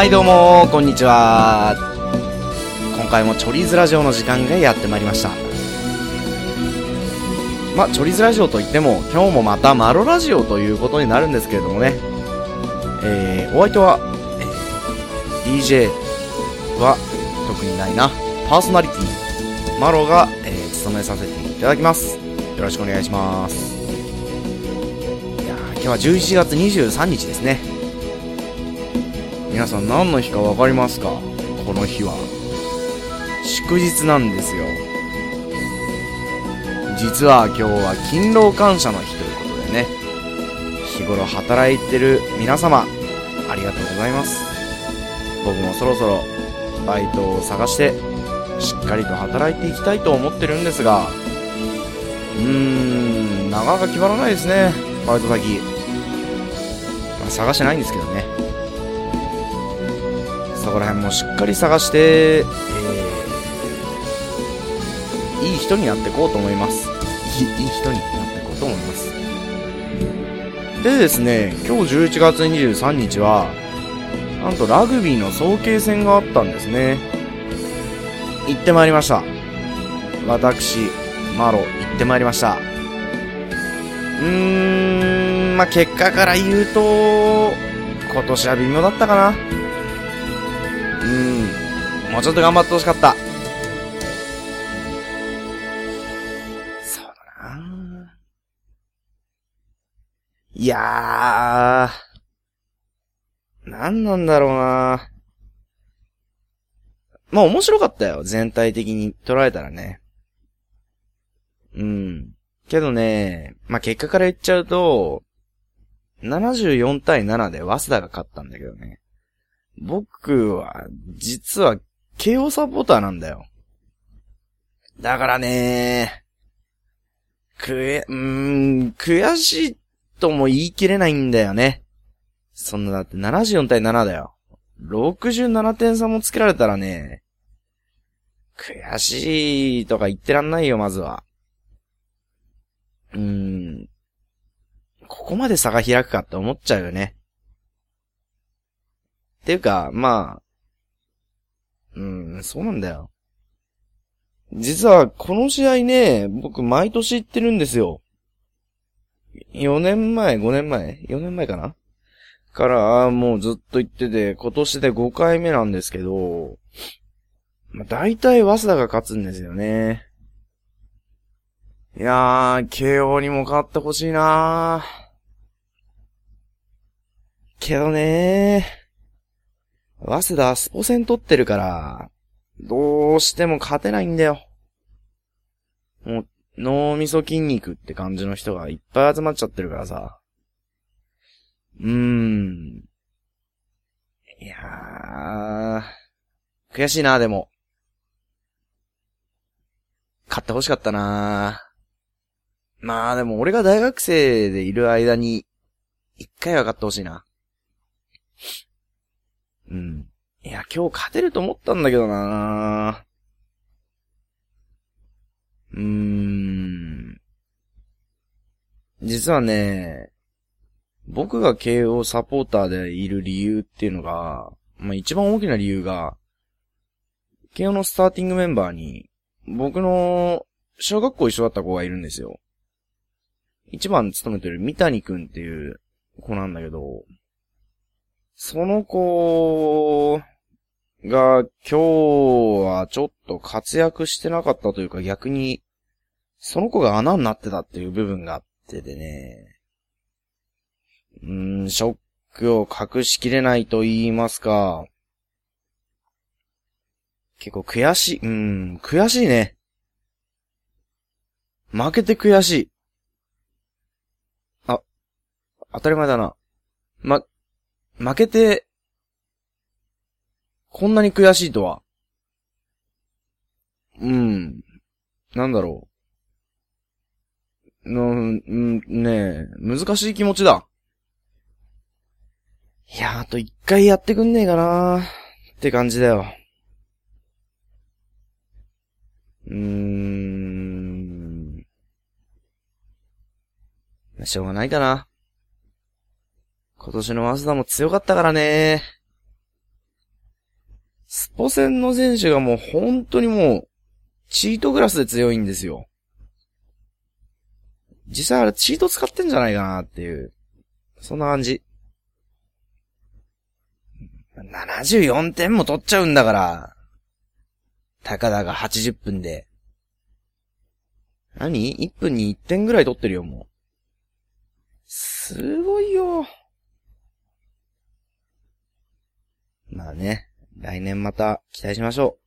はいどうもこんにちは。今回もチョリーズラジオの時間がやってまいりました。チョリーズラジオといっても今日もまたマロラジオということになるんですけれどもね、お相手は、DJ は特にないな、パーソナリティマロが、務めさせていただきます。よろしくお願いします。いや今日は11月23日ですね。皆さん何の日か分かりますか？この日は祝日なんですよ。実は今日は勤労感謝の日ということでね、日頃働いてる皆様ありがとうございます。僕もそろそろバイトを探してしっかりと働いていきたいと思ってるんですが、なかなか決まらないですね、バイト先。探してないんですけどね、そこら辺もしっかり探して、いい人になっていこうと思います。いい人になっていこうと思います。でですね、今日11月23日はなんとラグビーの早慶戦があったんですね。行ってまいりました。私マロ行ってまいりました。結果から言うと今年は微妙だったかな。もうちょっと頑張ってほしかった。そうだな。いやー、なんなんだろうな。面白かったよ、全体的に捉えたらね。けどね、結果から言っちゃうと74対7で早稲田が勝ったんだけどね、僕は実は慶応サポーターなんだよ。だからね、悔しいとも言い切れないんだよね。そんなだって74対7だよ。67点差もつけられたらね、悔しいとか言ってらんないよ、まずは。ここまで差が開くかって思っちゃうよね。っていうか、そうなんだよ。実はこの試合ね、僕毎年行ってるんですよ。4年前かなから、もうずっと行ってて、今年で5回目なんですけど、大体早稲田が勝つんですよね。いやー、慶応にも勝ってほしいなー。けどねー、早稲田スポ戦取ってるから、どうしても勝てないんだよ。もう、脳みそ筋肉って感じの人がいっぱい集まっちゃってるからさ。いやー、悔しいな、でも。勝ってほしかったな。でも俺が大学生でいる間に、一回は勝ってほしいな。いや、今日勝てると思ったんだけどな。実はね、僕が慶応サポーターでいる理由っていうのが、一番大きな理由が、慶応のスターティングメンバーに、僕の小学校一緒だった子がいるんですよ。一番勤めてる三谷くんっていう子なんだけど、その子が今日はちょっと活躍してなかったというか、逆にその子が穴になってたっていう部分があってでね、ショックを隠しきれないと言いますか、結構悔しいね。負けて悔しい。当たり前だな。負けて、こんなに悔しいとは。なんだろう。ねえ、難しい気持ちだ。いや、あと一回やってくんねえかなーって感じだよ。しょうがないかな。今年の早稲田も強かったからね。スポセンの選手がもう本当にもう、チートグラスで強いんですよ。実際あれチート使ってんじゃないかなっていう。そんな感じ。74点も取っちゃうんだから。たかだか80分で。何 ?1 分に1点ぐらい取ってるよ、もう。すごいよ。まあね。来年また期待しましょ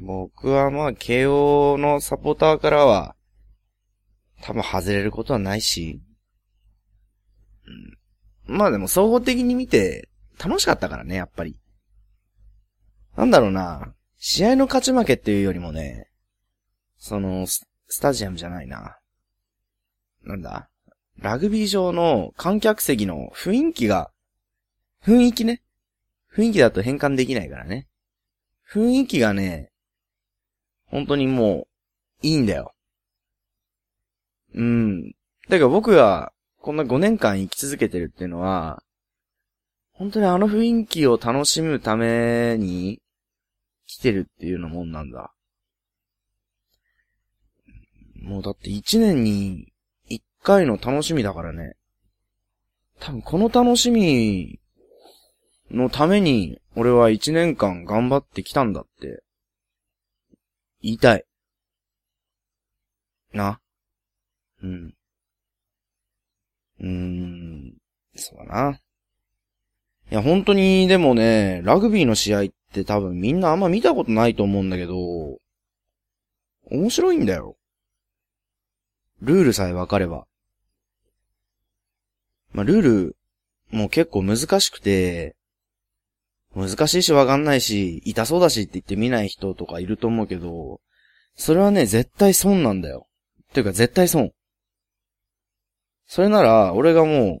う。僕はまあ、慶応のサポーターからは、多分外れることはないし。まあでも総合的に見て、楽しかったからね、やっぱり。なんだろうな。試合の勝ち負けっていうよりもね、その、スタジアムじゃないな。なんだ？ラグビー場の観客席の雰囲気が、雰囲気ね。雰囲気だと変換できないからね。雰囲気がね、本当にもう、いいんだよ。うん。だから僕が、こんな5年間生き続けてるっていうのは、本当にあの雰囲気を楽しむために来てるっていうのもんなんだ。もうだって1年に1回の楽しみだからね。多分この楽しみのために俺は1年間頑張ってきたんだって言いたい。な。うん。そうだな。いや本当にでもね、ラグビーの試合って多分みんなあんま見たことないと思うんだけど、面白いんだよ。ルールさえ分かれば。まあ、ルールも結構難しくて、難しいし分かんないし、痛そうだしって言って見ない人とかいると思うけど、それはね、絶対損なんだよ。っていうか絶対損。それなら、俺がもう、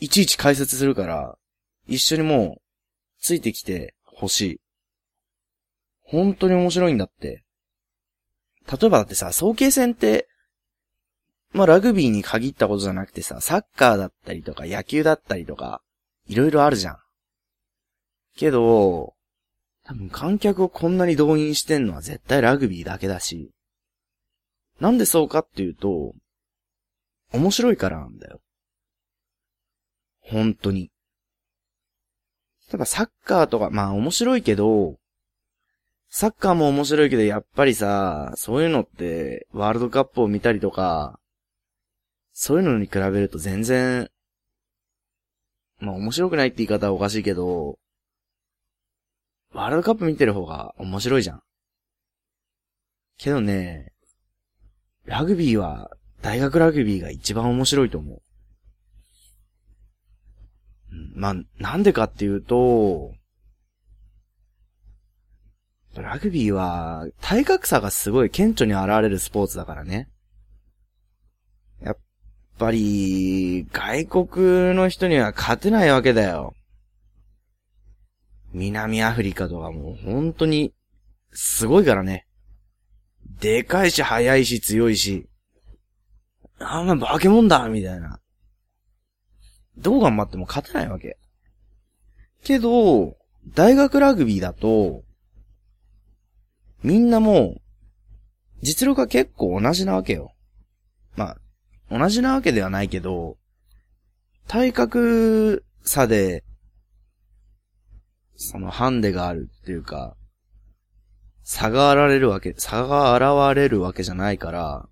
いちいち解説するから、一緒にもう、ついてきてほしい。本当に面白いんだって。例えばだってさ、早慶戦って、まあ、ラグビーに限ったことじゃなくてさ、サッカーだったりとか、野球だったりとか、いろいろあるじゃん。けど、多分観客をこんなに動員してんのは絶対ラグビーだけだし。なんでそうかっていうと、面白いからなんだよ。本当に。例えばサッカーとか、まあ面白いけど、サッカーも面白いけど、やっぱりさ、そういうのって、ワールドカップを見たりとか、そういうのに比べると全然、まあ面白くないって言い方はおかしいけど、ワールドカップ見てる方が面白いじゃん。けどね、ラグビーは、大学ラグビーが一番面白いと思う。まあ、なんでかっていうと、ラグビーは体格差がすごい顕著に現れるスポーツだからね。やっぱり、外国の人には勝てないわけだよ。南アフリカとかもう本当にすごいからね。でかいし速いし強いし、あんな化け物だみたいな。どう頑張っても勝てないわけ。けど、大学ラグビーだと、みんなもう、実力は結構同じなわけよ。まあ、同じなわけではないけど、体格差で、そのハンデがあるっていうか、差が現れるわけじゃないから、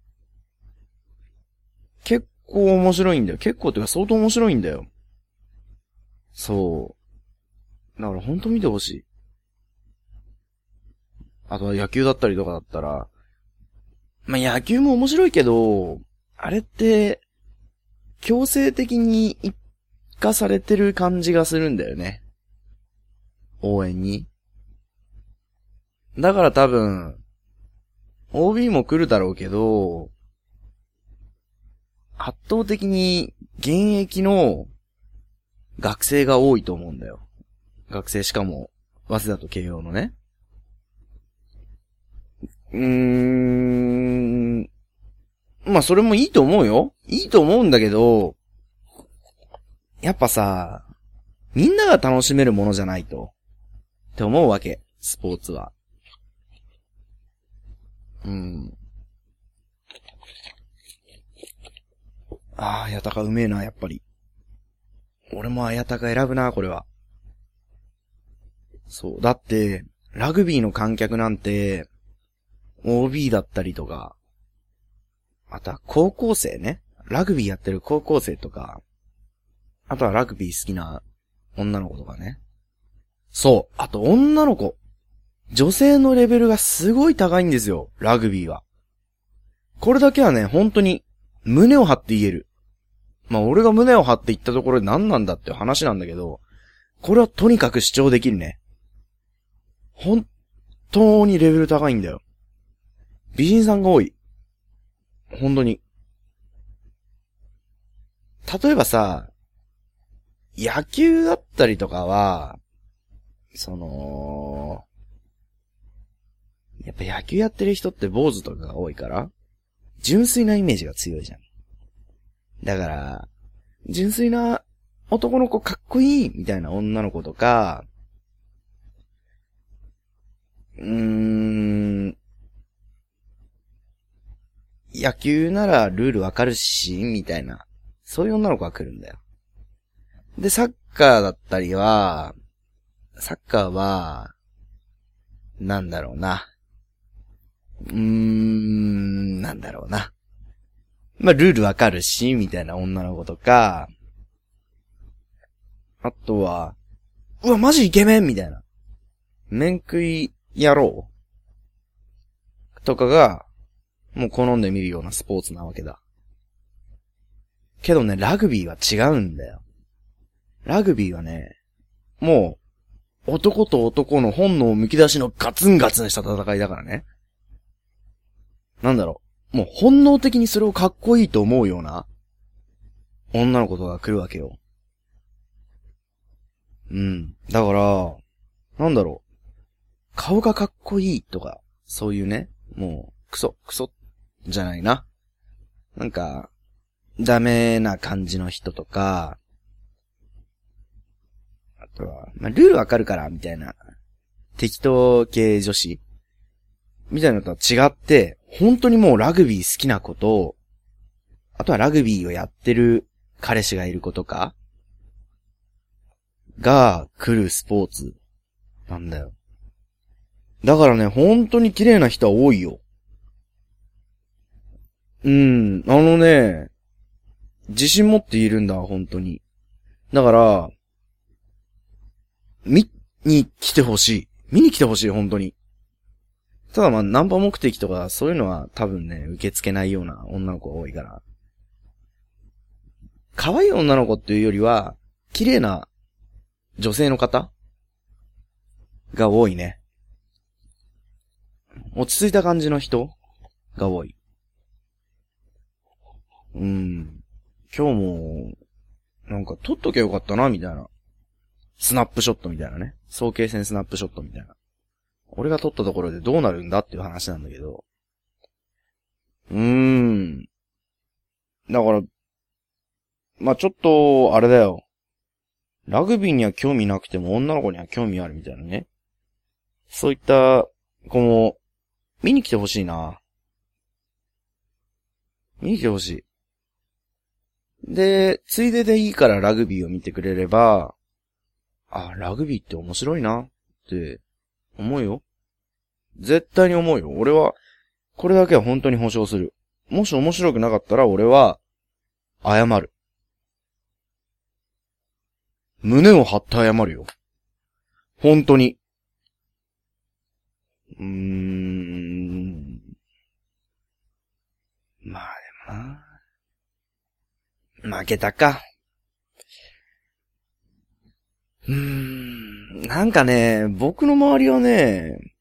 結構、結構面白いんだよ。結構っていうか相当面白いんだよ。そう。だからほんと見てほしい。あとは野球だったりとかだったら、まあ、野球も面白いけど、あれって、強制的に一化されてる感じがするんだよね。応援に。だから多分、OB も来るだろうけど、圧倒的に現役の学生が多いと思うんだよ。学生しかも、早稲田と慶応のね。まあそれもいいと思うよ。いいと思うんだけど、やっぱさ、みんなが楽しめるものじゃないと。って思うわけ、スポーツは。うん。ああ、やたかうめえな、やっぱり。俺もあやたか選ぶな、これは。そう。だって、ラグビーの観客なんて、OB だったりとか、あとは高校生ね。ラグビーやってる高校生とか、あとはラグビー好きな女の子とかね。そう。あと女の子。女性のレベルがすごい高いんですよ、ラグビーは。これだけはね、本当に、胸を張って言える。まあ、俺が胸を張って言ったところで何なんだって話なんだけど、これはとにかく主張できるね。本当にレベル高いんだよ。美人さんが多い。本当に。例えばさ、野球だったりとかは、やっぱ野球やってる人って坊主とかが多いから、純粋なイメージが強いじゃん。だから、純粋な男の子かっこいいみたいな女の子とか、野球ならルールわかるし、みたいな、そういう女の子が来るんだよ。で、サッカーだったりは、サッカーは、なんだろうな。なんだろうな。まあ、ルールわかるし、みたいな女の子とか、あとは、うわ、マジイケメンみたいな。面食い野郎とかが、もう好んで見るようなスポーツなわけだ。けどね、ラグビーは違うんだよ。ラグビーはね、もう、男と男の本能むき出しのガツンガツンした戦いだからね。なんだろう、もう本能的にそれをかっこいいと思うような女の子とか来るわけよ。うん。だから、なんだろう、顔がかっこいいとか、そういうね、もう、クソ、じゃないな。なんか、ダメな感じの人とか、あとは、まあ、ルールわかるから、みたいな、適当系女子みたいなのとは違って、本当にもうラグビー好きな子と、あとはラグビーをやってる彼氏がいる子とか、が来るスポーツなんだよ。だからね、本当に綺麗な人は多いよ。自信持っているんだ、本当に。だから、見に来てほしい、本当に。ただまあ、ナンパ目的とか、そういうのは多分ね、受け付けないような女の子が多いから。可愛い女の子っていうよりは、綺麗な女性の方が多いね。落ち着いた感じの人が多い。今日も、なんか撮っとけよかったな、みたいな。スナップショットみたいなね。早慶戦スナップショットみたいな。俺が撮ったところでどうなるんだっていう話なんだけど。だから、まあ、ちょっと、あれだよ。ラグビーには興味なくても女の子には興味あるみたいなね。そういった子も、見に来てほしいな。見に来てほしい。で、ついででいいからラグビーを見てくれれば、あ、ラグビーって面白いなって思うよ。絶対に思うよ。俺は、これだけは本当に保証する。もし面白くなかったら俺は、謝る。胸を張って謝るよ。本当に。まあでもな。負けたか。なんかね、僕の周りはね、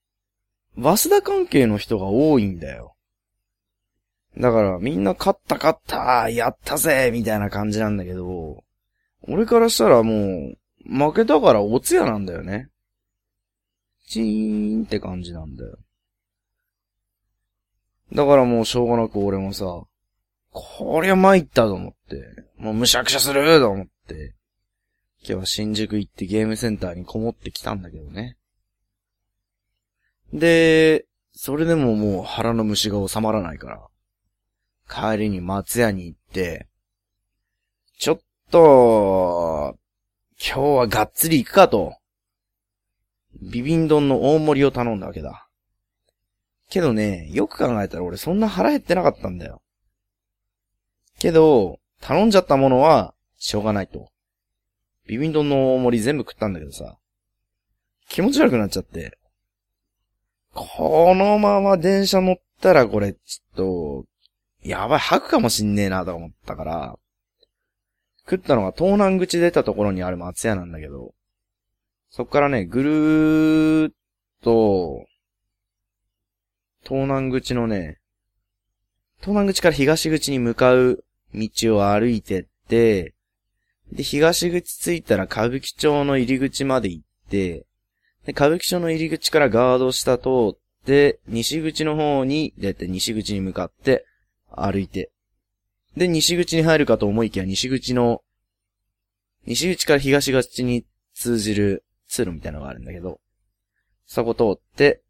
早稲田関係の人が多いんだよ。だからみんな勝った、やったぜみたいな感じなんだけど、俺からしたらもう、負けたからおつやなんだよね。チーンって感じなんだよ。だからもうしょうがなく俺もさ、こりゃ参ったと思って、もうむしゃくしゃすると思って、今日は新宿行ってゲームセンターにこもってきたんだけどね。で、それでももう腹の虫が収まらないから、帰りに松屋に行って、ちょっと、今日はがっつり行くかと、ビビン丼の大盛りを頼んだわけだ。けどね、よく考えたら俺そんな腹減ってなかったんだよ。けど、頼んじゃったものは、しょうがないと。ビビン丼の大盛り全部食ったんだけどさ、気持ち悪くなっちゃって、このまま電車乗ったらこれ、ちょっと、やばい、吐くかもしんねえなと思ったから、食ったのが東南口出たところにある松屋なんだけど、そっからね、ぐるーっと、東南口のね、東南口から東口に向かう道を歩いてって、で、東口着いたら歌舞伎町の入り口まで行って、で、歌舞伎町の入り口からガード下通って、西口の方に出て、西口に向かって歩いて。で、西口に入るかと思いきや、西口から東口に通じる通路みたいなのがあるんだけど、そこ通って、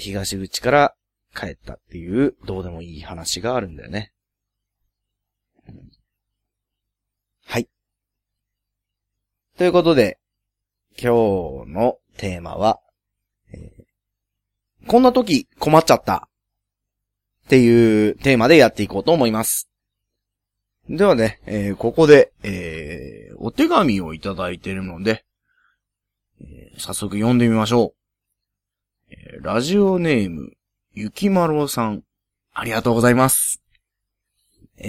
東口から帰ったっていう、どうでもいい話があるんだよね。はい。ということで、今日のテーマは、こんな時困っちゃったっていうテーマでやっていこうと思います。ではね、ここで、お手紙をいただいているので、早速読んでみましょう。ラジオネームゆきまろさん、ありがとうございます。こ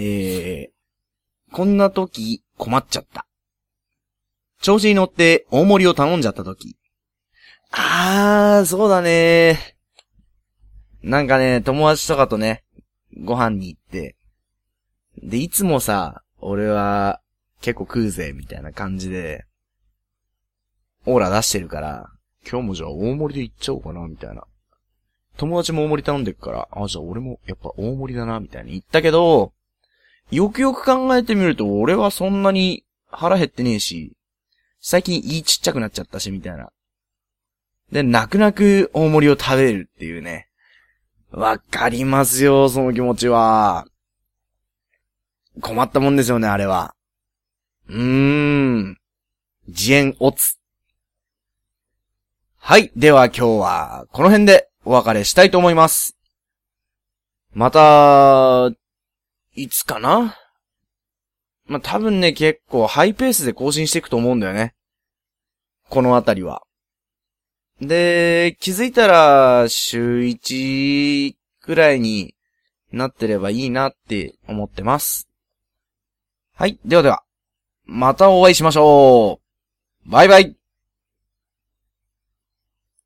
んな時困っちゃった。調子に乗って大盛りを頼んじゃった時。そうだね。なんかね、友達とかとね、ご飯に行って。で、いつもさ、俺は結構食うぜ、みたいな感じで、オーラ出してるから、今日もじゃあ大盛りで行っちゃおうかな、みたいな。友達も大盛り頼んでるから、じゃあ俺もやっぱ大盛りだな、みたいに言ったけど、よくよく考えてみると、俺はそんなに腹減ってねえし、最近胃ちっちゃくなっちゃったし、みたいな。で、泣く泣く大盛りを食べるっていうね。わかりますよ、その気持ちは。困ったもんですよね、あれは。自演おつ。はい、では今日はこの辺でお別れしたいと思います。また、いつかな？まあ、多分ね、結構ハイペースで更新していくと思うんだよね。このあたりは。で、気づいたら、週1くらいになってればいいなって思ってます。はい、ではでは、またお会いしましょう。バイバイ。